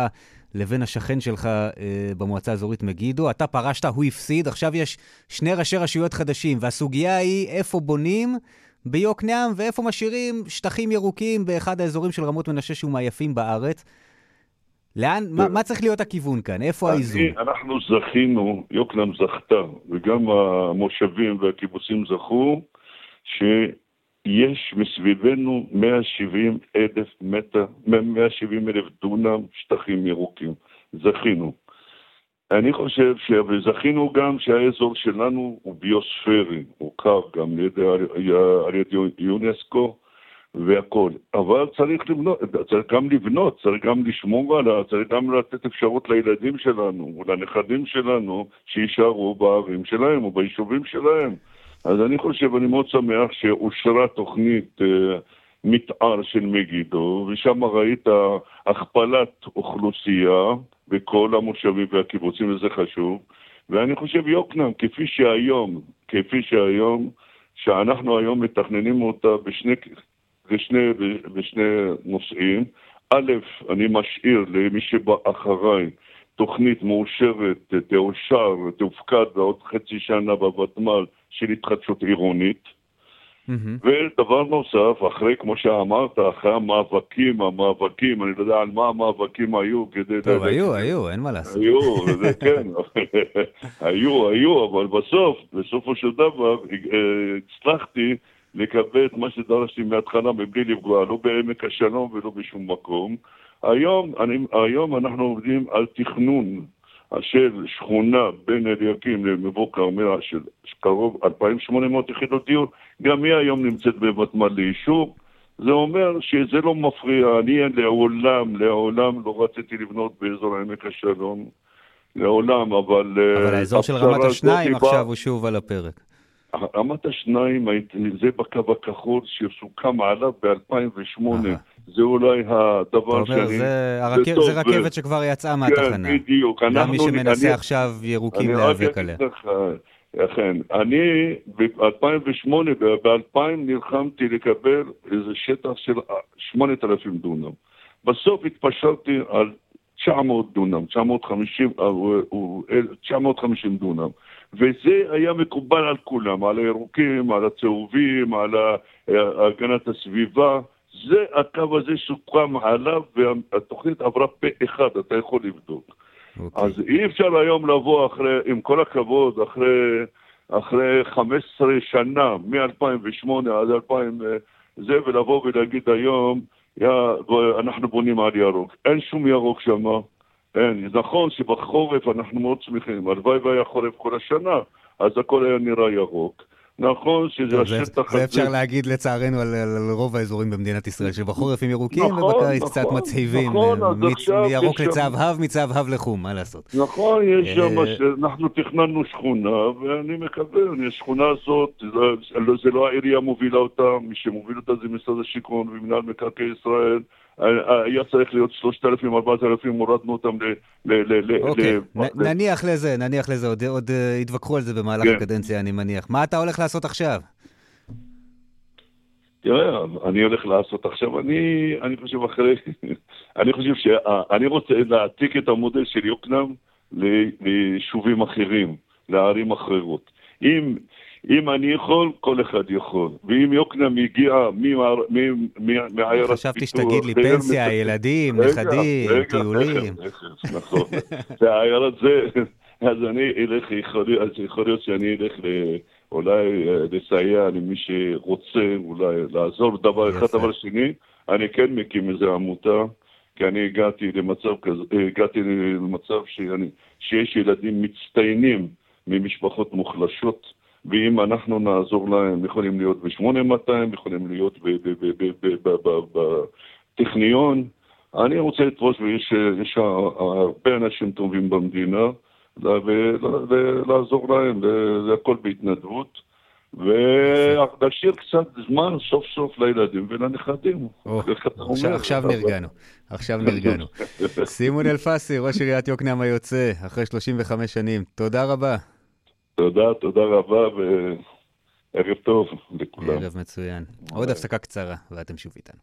לבין השכן שלך במועצה האזורית מגידו. אתה פרשת, הוא הפסיד, עכשיו יש שני ראשי רשויות חדשים, והסוגיה היא איפה בונים ביוקנעם, ואיפה משאירים שטחים ירוקים באחד האזורים של רמות מנשה שהוא מעייפים בארץ. לאן, מה צריך להיות הכיוון כאן? איפה האיזון? אנחנו זכינו, יוקנעם זכתה, וגם המושבים והקיבוצים זכו, שיש מסביבנו 170 אלף דונם שטחים ירוקים. זכינו. אני חושב שזכינו גם שהאזור שלנו הוא ביוספרי, הוא קר גם על ידי יונסקו והכל. אבל צריך גם לבנות, צריך גם לשמור עליה, צריך גם לתת אפשרות לילדים שלנו ולנכדים שלנו שישארו בערים שלהם או ביישובים שלהם. אז אני חושב, אני מאוד שמח שאושרה תוכנית מתאר של מגידו, ושם ראית הכפלת אוכלוסייה בכל המושבים והקיבוצים, וזה חשוב. ואני חושב יוקנעם, כפי שהיום, שאנחנו היום מתכננים אותה בשני נושאים. א', אני משאיר למי שבא אחריי תוכנית מאושרת, תאושר, תופקד עוד חצי שנה בוותמ"ל של התחדשות עירונית. ודבר נוסף, אחרי, כמו שאמרת, אחרי המאבקים, אני לא יודע על מה המאבקים היו כדי... טוב, היו, אין מה לעשות. היו, אבל בסופו של דבר, הצלחתי לקבל את מה שדרשתי מההתחלה, מבלי לפגוע, לא בעמק השלום ולא בשום מקום. היום אנחנו עובדים על תכנון של שכונה בין אליקים למבוא כרמל של קרוב 2,800 יחידות דיור, גם היא היום נמצאת בוותמ"ל לאישור. זה אומר שזה לא מפריע, אני לעולם לא רציתי לבנות באזור העמק השלום, לעולם, אבל האזור של רמת השניים עכשיו הוא שוב על הפרק. רמת השניים, זה בקו הכחול שסוכם עליו ב-2008, זה אולי הדבר שאני... זה רכבת שכבר יצאה מהתחנה. כן, בדיוק. גם מי שמנסה עכשיו ירוקים להיאבק עליה. אכן, אני ב-2008, ב-2000 נלחמתי לקבל איזה שטח של 8,000 דונם. בסוף התפשרתי על 900 דונם, 950 דונם. וזה היה מקובל על כולם, על הירוקים, על הצהובים, על הגנת הסביבה. זה הקו הזה סוכם עליו, והתוכנית עברה פה אחד, אתה יכול לבדוק. אז אי אפשר היום לבוא אחרי, עם כל הכבוד, אחרי 15 שנה, מ-2008 עד 2000, זה ולבוא ולהגיד היום, אנחנו בונים על ירוק. אין שום ירוק שם. אין. נכון שבחורף אנחנו מאוד שמחים. הלוואי והיה חורף כל השנה, אז הכל היה נראה ירוק. נכון שזה השטח... זה אפשר להגיד לצערנו על רוב האזורים במדינת ישראל, שבחורף הם ירוקים ובקיץ קצת מצהיבים. מירוק לצהבהב, מצהבהב לחום, מה לעשות? נכון, אנחנו תכננו שכונה, ואני מקווה, השכונה הזאת, זה לא העירייה מובילה אותה, מי שמוביל אותה זה משרד השיכון ומנהל מקרקעי ישראל, היה צריך להיות 3,000, 4,000, הורדנו אותם אוקיי, נניח לזה, עוד התווכחו על זה במהלך הקדנציה, אני מניח. מה אתה הולך לעשות עכשיו? תראה, אני חושב אחרי, אני חושב שאני רוצה להעתיק את המודל של יוקנעם ליישובים אחרים, לערים אחרות. אם אני יכול, כל אחד יכול. ואם יוקנעם הגיע מהעיירת... חשבתי שתגיד לי פנסיה, ילדים, נכדים, טיולים. נכון. והעיירת זה, אז אני אלך, יכול להיות שאני אלך אולי לסייע למי שרוצה, אולי לעזור דבר אחד, דבר שני. אני כן מקים איזו עמותה, כי אני הגעתי למצב שיש ילדים מצטיינים ממשפחות מוחלשות, ואם אנחנו נעזור להם, יכולים להיות ב-8200, יכולים להיות בטכניון. אני רוצה לתפוס, ויש הרבה אנשים טובים במדינה, ולעזור להם, זה הכל בהתנדבות. ולהשאיר קצת זמן סוף סוף לילדים ולנכדים. עכשיו נרגענו. סימון אלפסי, ראש עיריית יוקנעם היוצא, אחרי 35 שנים. תודה רבה. תודה רבה וערב טוב לכולם. ערב מצוין. עוד הפסקה קצרה ואתם שוב איתנו.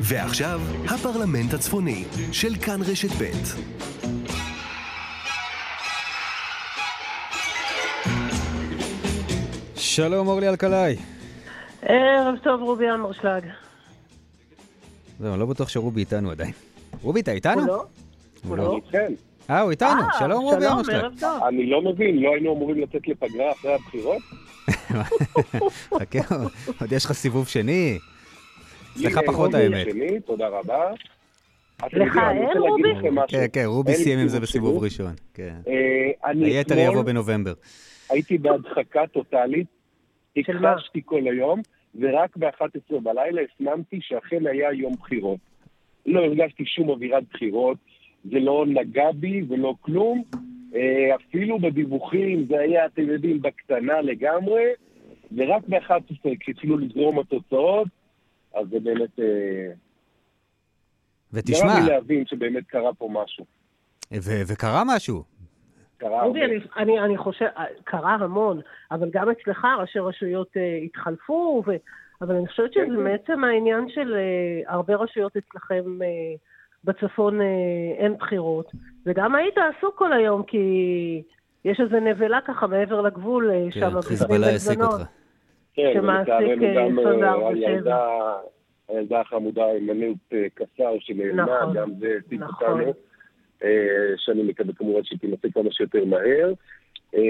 ועכשיו הפרלמנט הצפוני של כאן רשת ב'. שלום אורלי אלכולאי. ערב טוב רובי אמרשלג. זהו, לא בטוח שרובי איתנו עדיין. רובי, אתה איתנו? לא. הוא איתנו, שלום רובי אמרשלג. אני לא מבין, לא היינו אמורים לצאת לפגרה אחרי הבחירות? חכה, עוד יש לך סיבוב שני. אצלך פחות האמת. תודה רבה. לך אין רובי? כן, רובי סיים עם זה בסיבוב ראשון. היתר יבוא בנובמבר. הייתי בהדחקה טוטלית, הכחשתי כל היום, ורק ב-11 בלילה הסנמתי שאכן היה יום בחירות. לא הרגשתי שום אווירת בחירות, זה לא נגע בי ולא כלום, אפילו בדיווחים זה היה, אתם יודעים, בקטנה לגמרי, ורק ב-11 כשהתחילו לזרום התוצאות, אז זה באמת... ותשמע... גרם לי להבין שבאמת קרה פה משהו. וקרה משהו. אני חושב, קרה המון, אבל גם אצלך ראשי רשויות התחלפו, אבל אני חושבת שזה בעצם העניין של הרבה רשויות אצלכם בצפון אין בחירות, וגם היית עסוק כל היום, כי יש איזו נבלה ככה מעבר לגבול שם. חיזבאללה העסיק אותך. כן, לצערנו גם הילדה החמודה עינת קבסה שנעלמה, גם זה העסיק אותנו. שאני מקווה כמובן שתימצא כמה שיותר מהר,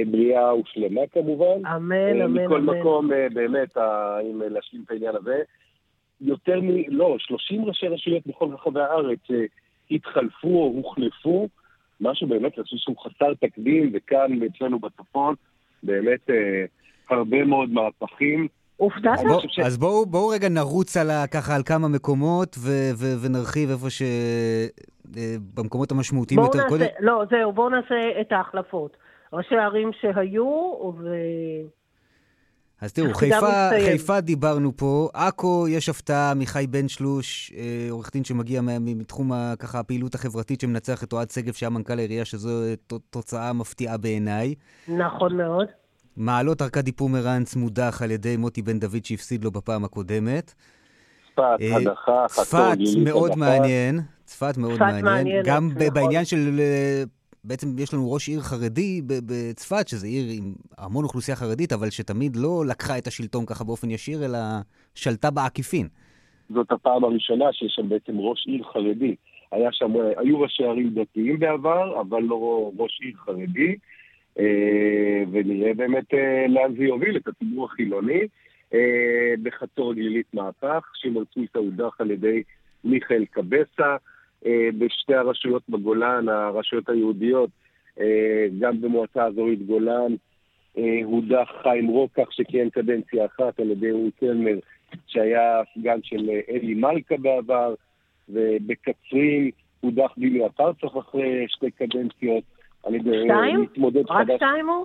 בריאה ושלמה כמובן. אמן, אמן. מכל מקום, באמת, אם להשלים את העניין הזה, יותר מ 30 ראשי רשויות בכל רחבי הארץ התחלפו או הוחלפו, משהו באמת לעשות שהוא חסר תקדים, וכאן אצלנו בצפון, באמת הרבה מאוד מהפכים. אז בואו רגע נרוץ ככה על כמה מקומות ונרחיב איפה במקומות המשמעותיים יותר קודם. לא, זהו, בואו נעשה את ההחלפות. ראשי הערים שהיו אז תראו, חיפה דיברנו פה, עכו יש הפתעה, מיכאי בן שלוש, עורך דין שמגיע מתחום ככה הפעילות החברתית שמנצח את תועד סגף שהיה מנכ"ל העירייה, שזו תוצאה מפתיעה בעיניי. נכון מאוד. מעלות ארקדי פומרנץ מודח על ידי מוטי בן דוד שהפסיד לו בפעם הקודמת. צפת מאוד מעניין. גם בעניין של, בעצם יש לנו ראש עיר חרדי בצפת, שזה עיר עם המון אוכלוסייה חרדית, אבל שתמיד לא לקחה את השלטון ככה באופן ישיר, אלא שלטה בעקיפין. זאת הפעם הראשונה שיש שם בעצם ראש עיר חרדי. היה שם, היו ראשי ערים דתיים בעבר, אבל לא ראש עיר חרדי, ונראה באמת לאן זה יוביל את הציבור החילוני. בחצור גלילית מהפך, שמרצוי תעודך על ידי מיכל קבסה, בשתי הרשויות בגולן, הרשויות היהודיות, גם במועצה אזורית גולן, הודח חיים רוקח שכיהן קדנציה אחת על ידי אורי צלמר, שהיה סגן של אלי מלכה בעבר, ובקצרין הודח דילי הפרצוח אחרי שתי קדנציות על ידי מתמודד חדש. רק שתיים הוא?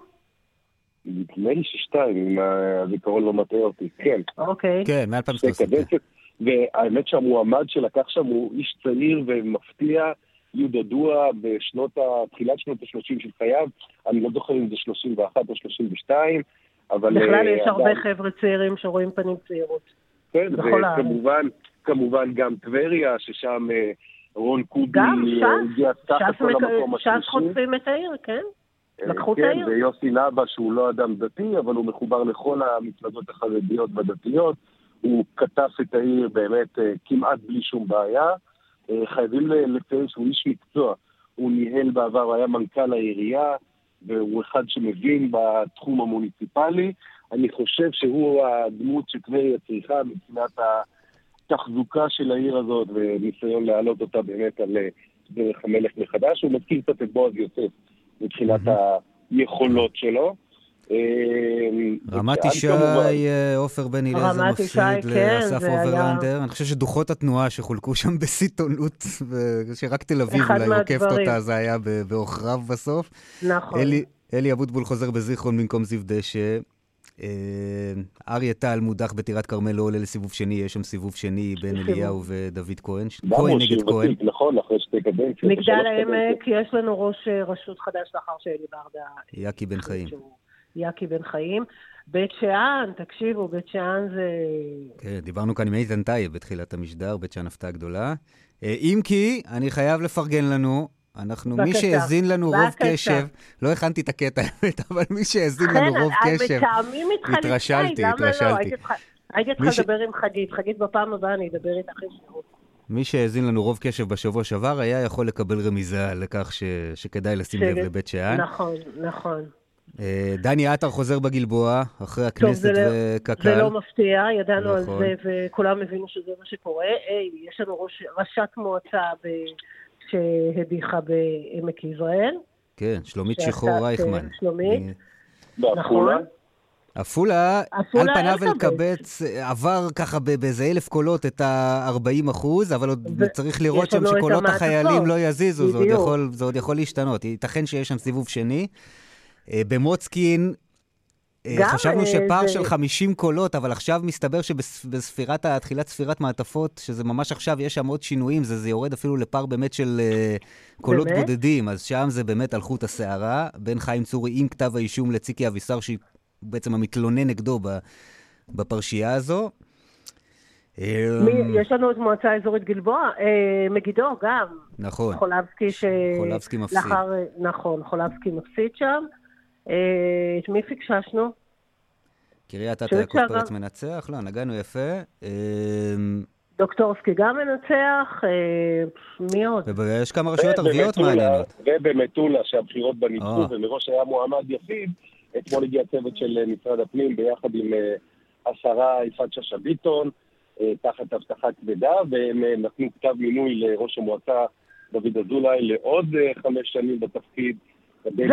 נדמה לי ששתיים, אם הזיכרון לא מטעה אותי, כן. אוקיי. כן, מעל פעם שתיים. והאמת שהמועמד שלקח שם הוא איש צעיר ומפתיע, יודדוע בתחילת שנות ה-30 של חייו, אני לא זוכר אם זה 31 או 32, אבל... בכלל יש הרבה חבר'ה צעירים שרואים פנים צעירות. כן, וכמובן גם טבריה, ששם רון קוביל... גם ש"ס חוטפים את העיר, כן? לקחו את העיר. ויוסי נבא, שהוא לא אדם דתי, אבל הוא מחובר לכל המפלגות החרדיות והדתיות, הוא כתף את העיר באמת כמעט בלי שום בעיה, חייבים לציין שהוא איש מקצוע, הוא ניהל בעבר, היה מנכ"ל העירייה, והוא אחד שמבין בתחום המוניציפלי, אני חושב שהוא הדמות שטבריה צריכה מבחינת התחזוקה של העיר הזאת, וניסיון להעלות אותה באמת על דרך המלך מחדש, הוא מזכיר קצת את בועז יוסף מבחינת היכולות שלו, רמת אישי, אופר בן אילז מפסיד לאסף אוברלנדר. אני חושב שדוחות התנועה שחולקו שם בסיטונות, שרק תל אביב אולי עוקפת אותה, זה היה באוכריו בסוף. אלי אבוטבול חוזר בזיכרון במקום זיו דשא. אריה טל מודח בטירת כרמל, לא עולה לסיבוב שני, יש שם סיבוב שני בין אליהו ודוד כהן, כהן נגד כהן. מגדל העמק, יש לנו ראש רשות חדש לאחר שאלי ברדה יעקי בן חיים. יעקי בן חיים. בית שען, תקשיבו, בית שען זה... כן, דיברנו כאן עם איתן טייב בתחילת המשדר, בית שען הפתעה גדולה. אם כי, אני חייב לפרגן לנו, אנחנו, מי שהזין לנו רוב קשב, לא הכנתי את הקטע, אבל מי שהזין לנו רוב קשב, התרשלתי. הייתי צריכה לדבר עם חגית, חגית בפעם הבאה אני אדבר איתך עם שירות. מי שהזין לנו רוב קשב בשבוע שעבר, היה יכול לקבל רמיזה לכך שכדאי לשים לב לבית שען. נכון, נכון. דני אטר חוזר בגלבוע, אחרי הכנסת וקקל. זה לא מפתיע, ידענו על זה, וכולם הבינו שזה מה שקורה. יש לנו ראשת מועצה שהדיחה בעמק יזרעאל. כן, שלומית שחור רייכמן. שלומית. נכון. אפולה, על פניו ולקבץ, עבר ככה באיזה 1,000 קולות את ה-40%, אבל עוד צריך לראות שם שקולות החיילים לא יזיזו, זה עוד יכול להשתנות. ייתכן שיש שם סיבוב שני. במוצקין חשבנו שפער של 50 קולות, אבל עכשיו מסתבר שבספירת התחילת ספירת מעטפות, שזה ממש עכשיו יש שם עוד שינויים, זה יורד אפילו לפער באמת של קולות בודדים, אז שם זה באמת על חוט השערה, בין חיים צורי עם כתב האישום לציקי אביסר, שהיא בעצם המתלונן נגדו בפרשייה הזו. יש לנו את מועצה אזורית גלבוע, מגידו גם. נכון. חולבסקי מפסיד. נכון, חולבסקי מפסיד שם. את מי פקששנו? קריית אתא יעקב פרץ מנצח, לא, נגענו יפה. דוקטורסקי גם מנצח, מי עוד? יש כמה רשויות ערביות מעניינות. ובמטולה, שהבחירות בניצחו, ומראש היה מועמד יחיד, אתמול הגיע צוות של משרד הפנים, ביחד עם השרה יפעת שאשא ביטון, תחת הבטחה כבדה, והם נתנו כתב מינוי לראש המועצה דוד אזולאי לעוד 5 שנים בתפקיד, זה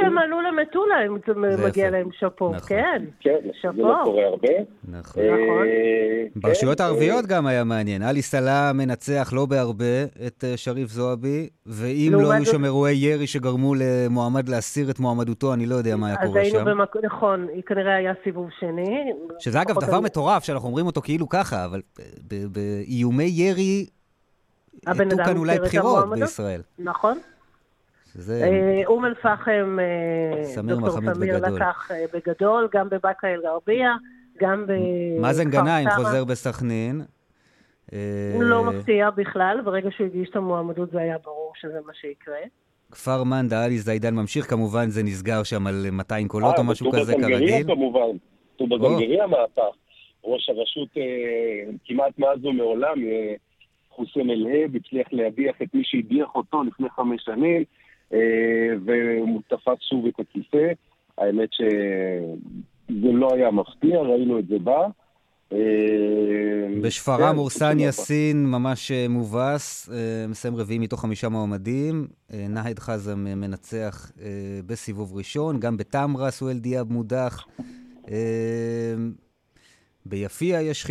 שהם עלו למטולה, אם מגיע להם שפו, כן. כן, זה לא קורה הרבה. נכון. ברשויות הערביות גם היה מעניין. אלי סלה מנצח לא בהרבה את שריף זועבי, ואם לא היו שם אירועי ירי שגרמו למועמד להסיר את מועמדותו, אני לא יודע מה היה קורה שם. נכון, כנראה היה סיבוב שני. שזה אגב דבר מטורף, שאנחנו אומרים אותו כאילו ככה, אבל באיומי ירי עטו כאן אולי בחירות בישראל. נכון. אום אל-פחם, דוקטור סמיר לקח בגדול, גם בבקה אל-גרבייה, גם בכפר מאזן גנאים חוזר בסכנין. לא מפתיע בכלל, ברגע שהוא הגיש את המועמדות זה היה ברור שזה מה שיקרה. כפר מנדה, אלי זיידן ממשיך, כמובן זה נסגר שם על 200 קולות או משהו כזה כרגיל. טובה זנגריה כמובן, טובה זנגריה מהפך. ראש הרשות כמעט מאז ומעולם, חוסם אלהב, הצליח להדיח את מי שהדיח אותו לפני 5 שנים, והוא תפס שוב את הכיסא. האמת שזה לא היה מפתיע, ראינו את זה בה. בשפרעם אורסן יסין ממש מובס, מסיים רביעי מתוך 5 מועמדים, נהד חזם מנצח בסיבוב ראשון, גם בתמרה סואל דיאב מודח, ביפיע יש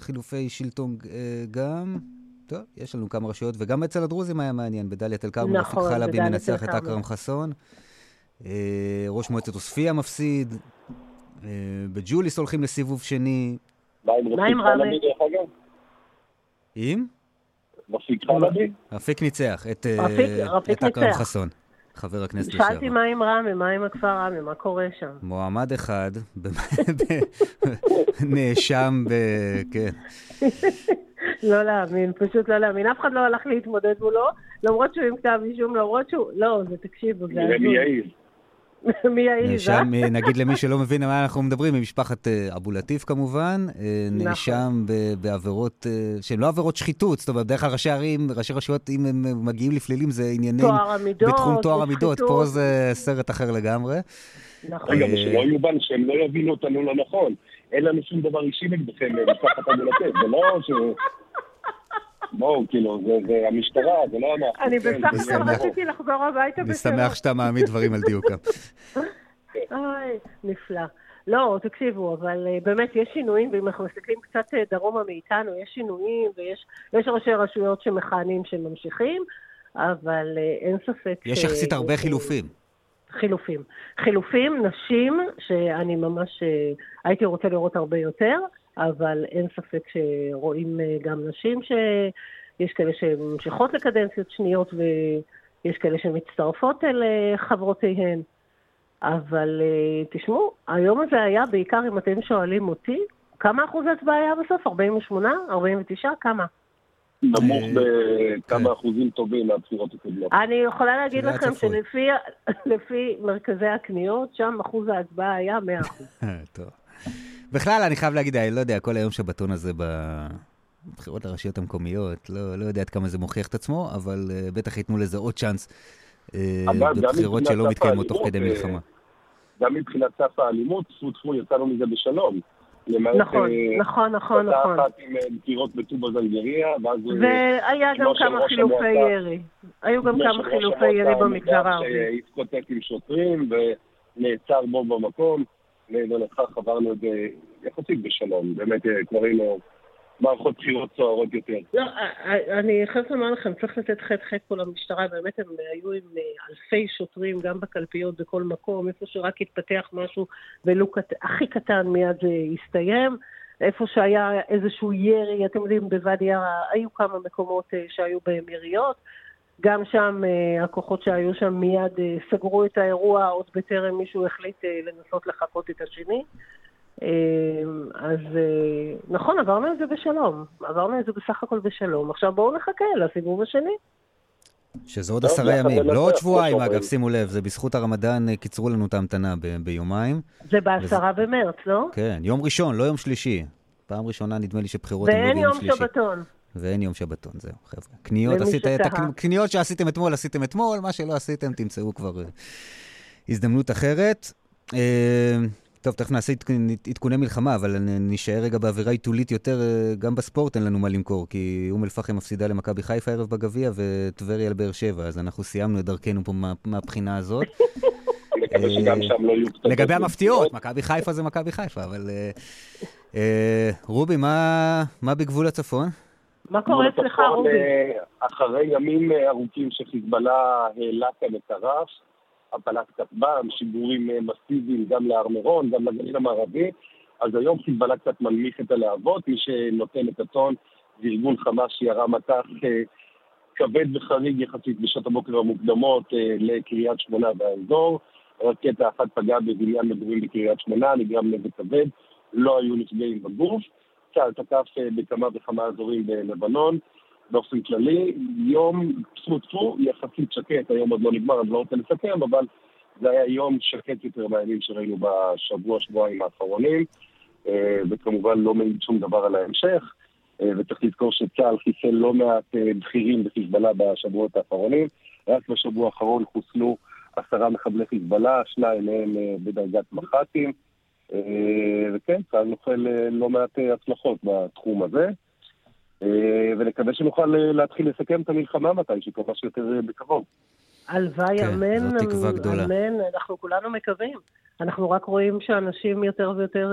חילופי שלטון גם, טוב, יש לנו כמה רשויות, וגם אצל הדרוזים היה מעניין, בדלית אל כרמל רפיק חלבי מנצח את אקרם חסון, ראש מועצת עוספיה מפסיד, בג'וליס הולכים לסיבוב שני. מה עם רבי? עם? רפיק חלבי? רפיק ניצח את אקרם חסון, חבר הכנסת לשעבר. שאלתי מה עם רמי, מה עם הכפר רמי, מה קורה שם? מועמד אחד נאשם ב... כן. לא להאמין, פשוט לא להאמין. אף אחד לא הלך להתמודד מולו, למרות שהוא עם כתב אישום, למרות שהוא... לא, זה תקשיב. מי יעיל. נאשם, נגיד למי שלא מבין מה אנחנו מדברים, ממשפחת אבו לטיף כמובן, נאשם בעבירות שהן לא עבירות שחיתות, זאת אומרת, בדרך כלל ראשי ערים, ראשי רשויות, אם הם מגיעים לפלילים, זה עניינים בתחום תואר המידות, פה זה סרט אחר לגמרי. רגע, ושלא יובן שהם לא יבינו אותנו לא נכון, אין לנו שום דבר אישי נגדכם, משפחת אבו לטיף, זה לא ש... בואו, כאילו, זה המשטרה, זה לא אנחנו. אני בסך הכל רציתי לחזור הביתה בשביל. נשמח שאתה מעמיד דברים על דיוקה. אוי, נפלא. לא, תקשיבו, אבל באמת יש שינויים, ואם אנחנו מסתכלים קצת דרומה מאיתנו, יש שינויים, ויש ראשי רשויות שמכהנים שממשיכים, אבל אין ספק... יש יחסית הרבה חילופים. חילופים. חילופים, נשים, שאני ממש הייתי רוצה לראות הרבה יותר, אבל אין ספק שרואים גם נשים שיש כאלה שממשיכות לקדנציות שניות, ויש כאלה שמצטרפות אל חברותיהן. אבל תשמעו, היום הזה היה בעיקר, אם אתם שואלים אותי, כמה אחוז הצבעה היה בסוף? 48? 49? כמה? נמוך בכמה אחוזים טובים מהבחירות הקודמות. אני יכולה להגיד לכם שלפי מרכזי הקניות, שם אחוז ההצבעה היה 100%. טוב. בכלל, אני חייב להגיד, אני לא יודע, כל היום שבתון הזה בבחירות לרשויות המקומיות, לא יודעת כמה זה מוכיח את עצמו, אבל בטח ייתנו לזה עוד צ'אנס בבחירות שלא מתקיימות תוך כדי מלחמה. גם מבחינת סף האלימות, ספו יצאנו מזה בשלום. נכון, נכון, נכון. הייתה אחת עם בחירות בטובה זנגריה, ואז... והיה גם כמה חילופי ירי. היו גם כמה חילופי ירי במגזר הערבי. התקוטט עם שוטרים ונעצר בו במקום. לא לכך חברנו את זה יחסית בשלום, באמת כבר ראינו מערכות בחירות צוערות יותר. לא, אני חייבת לומר לכם, צריך לתת חטא פה למשטרה, באמת הם היו עם אלפי שוטרים גם בקלפיות בכל מקום, איפה שרק התפתח משהו ולו הכי קטן מיד הסתיים, איפה שהיה איזשהו ירי, אתם יודעים בוואדי ערה, היו כמה מקומות שהיו בהם יריות, גם שם הכוחות שהיו שם מיד סגרו את האירוע עוד בטרם מישהו החליט לנסות לחכות את השני. אז נכון, עברנו את זה בשלום. עברנו את זה בסך הכל בשלום. עכשיו בואו נחכה לסיבוב השני. שזה עוד 10 ימים. לא עוד שבועיים, אגב, שימו לב. זה בזכות הרמדאן קיצרו לנו את ההמתנה ביומיים. זה ב10 במרץ, לא? כן, יום ראשון, לא יום שלישי. פעם ראשונה נדמה לי שבחירות הם לא ביום שלישי. ואין יום שבתון. ואין יום שבתון, זהו, חבר'ה. קניות שעשיתם אתמול, עשיתם אתמול, מה שלא עשיתם, תמצאו כבר הזדמנות אחרת. טוב, תכף נעשה עדכוני מלחמה, אבל נשאר רגע באווירה עיתולית יותר, גם בספורט אין לנו מה למכור, כי אום אל-פחם מפסידה למכבי חיפה ערב בגביע, וטבריה לבאר שבע, אז אנחנו סיימנו את דרכנו פה מהבחינה הזאת. לגבי המפתיעות, מכבי חיפה זה מכבי חיפה, אבל... רובי, מה בגבול הצפון? מה קורה אצלך, רובי? אחרי ימים ארוכים שחיזבאללה העלה כאן את הרף, הפלת כתבם, שיגורים מסיביים גם להר מירון, גם לגליל המערבי, אז היום חיזבאללה קצת מנמיך את הלהבות, מי שנותן את הטון זה ארגון חמאס שירה מטח כבד וחריג יחסית בשעות הבוקר המוקדמות לקריית שמונה והאזור, רקטה אחת פגעה בבניין מגורים בקריית שמונה, נגרם נזק כבד, לא היו נפגעים בגוף, צה"ל תקף בכמה וכמה אזורים בלבנון, באופן כללי, יום צפו יחסית שקט, היום עוד לא נגמר, אז לא רוצה לסכם, אבל זה היה יום שקט יותר מהימים שראינו בשבוע, שבועיים האחרונים, וכמובן לא מעיד שום דבר על ההמשך, וצריך לזכור שצה"ל חיסל לא מעט בכירים בחיזבאללה בשבועות האחרונים, רק בשבוע האחרון חוסלו 10 מחבלי חיזבאללה, 2 מהם בדרגת מח"טים, וכן, צה"ל נוכל לא מעט הצלחות בתחום הזה, ונקווה שנוכל להתחיל לסכם את המלחמה מתי, שכמה שיותר בכבוד. הלוואי, אמן, אמן, אנחנו כולנו מקווים. אנחנו רק רואים שאנשים יותר ויותר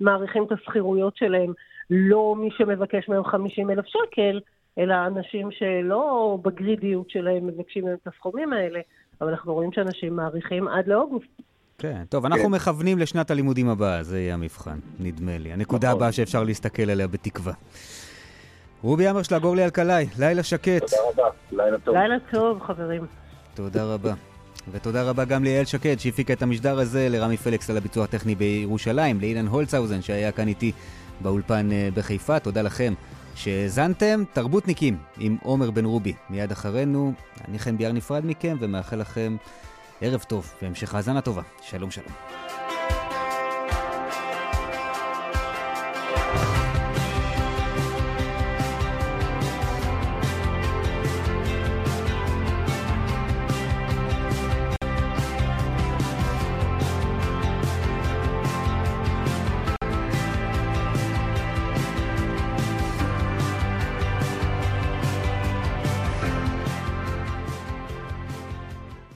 מעריכים את הסחירויות שלהם, לא מי שמבקש מהם 50,000 שקל, אלא אנשים שלא בגרידיות שלהם מבקשים מהם את הסכומים האלה, אבל אנחנו רואים שאנשים מעריכים עד לאוגוסט. כן, טוב, אנחנו מכוונים לשנת הלימודים הבאה, זה יהיה המבחן, נדמה לי. הנקודה הבאה שאפשר להסתכל עליה בתקווה. רובי אמרשלג, אורלי אלכולאי, לילה שקט. תודה רבה, לילה טוב. לילה טוב, חברים. תודה רבה. ותודה רבה גם ליעל שקט שהפיקה את המשדר הזה, לרמי פלקס על הביצוע הטכני בירושלים, לאילן הולצאוזן שהיה כאן איתי באולפן בחיפה. תודה לכם שהזנתם. תרבותניקים עם עומר בן רובי. מיד אחרינו, אני חן ביאר נפרד מכם ומאחל לכם ערב טוב והמשך האזנה טובה. שלום שלום.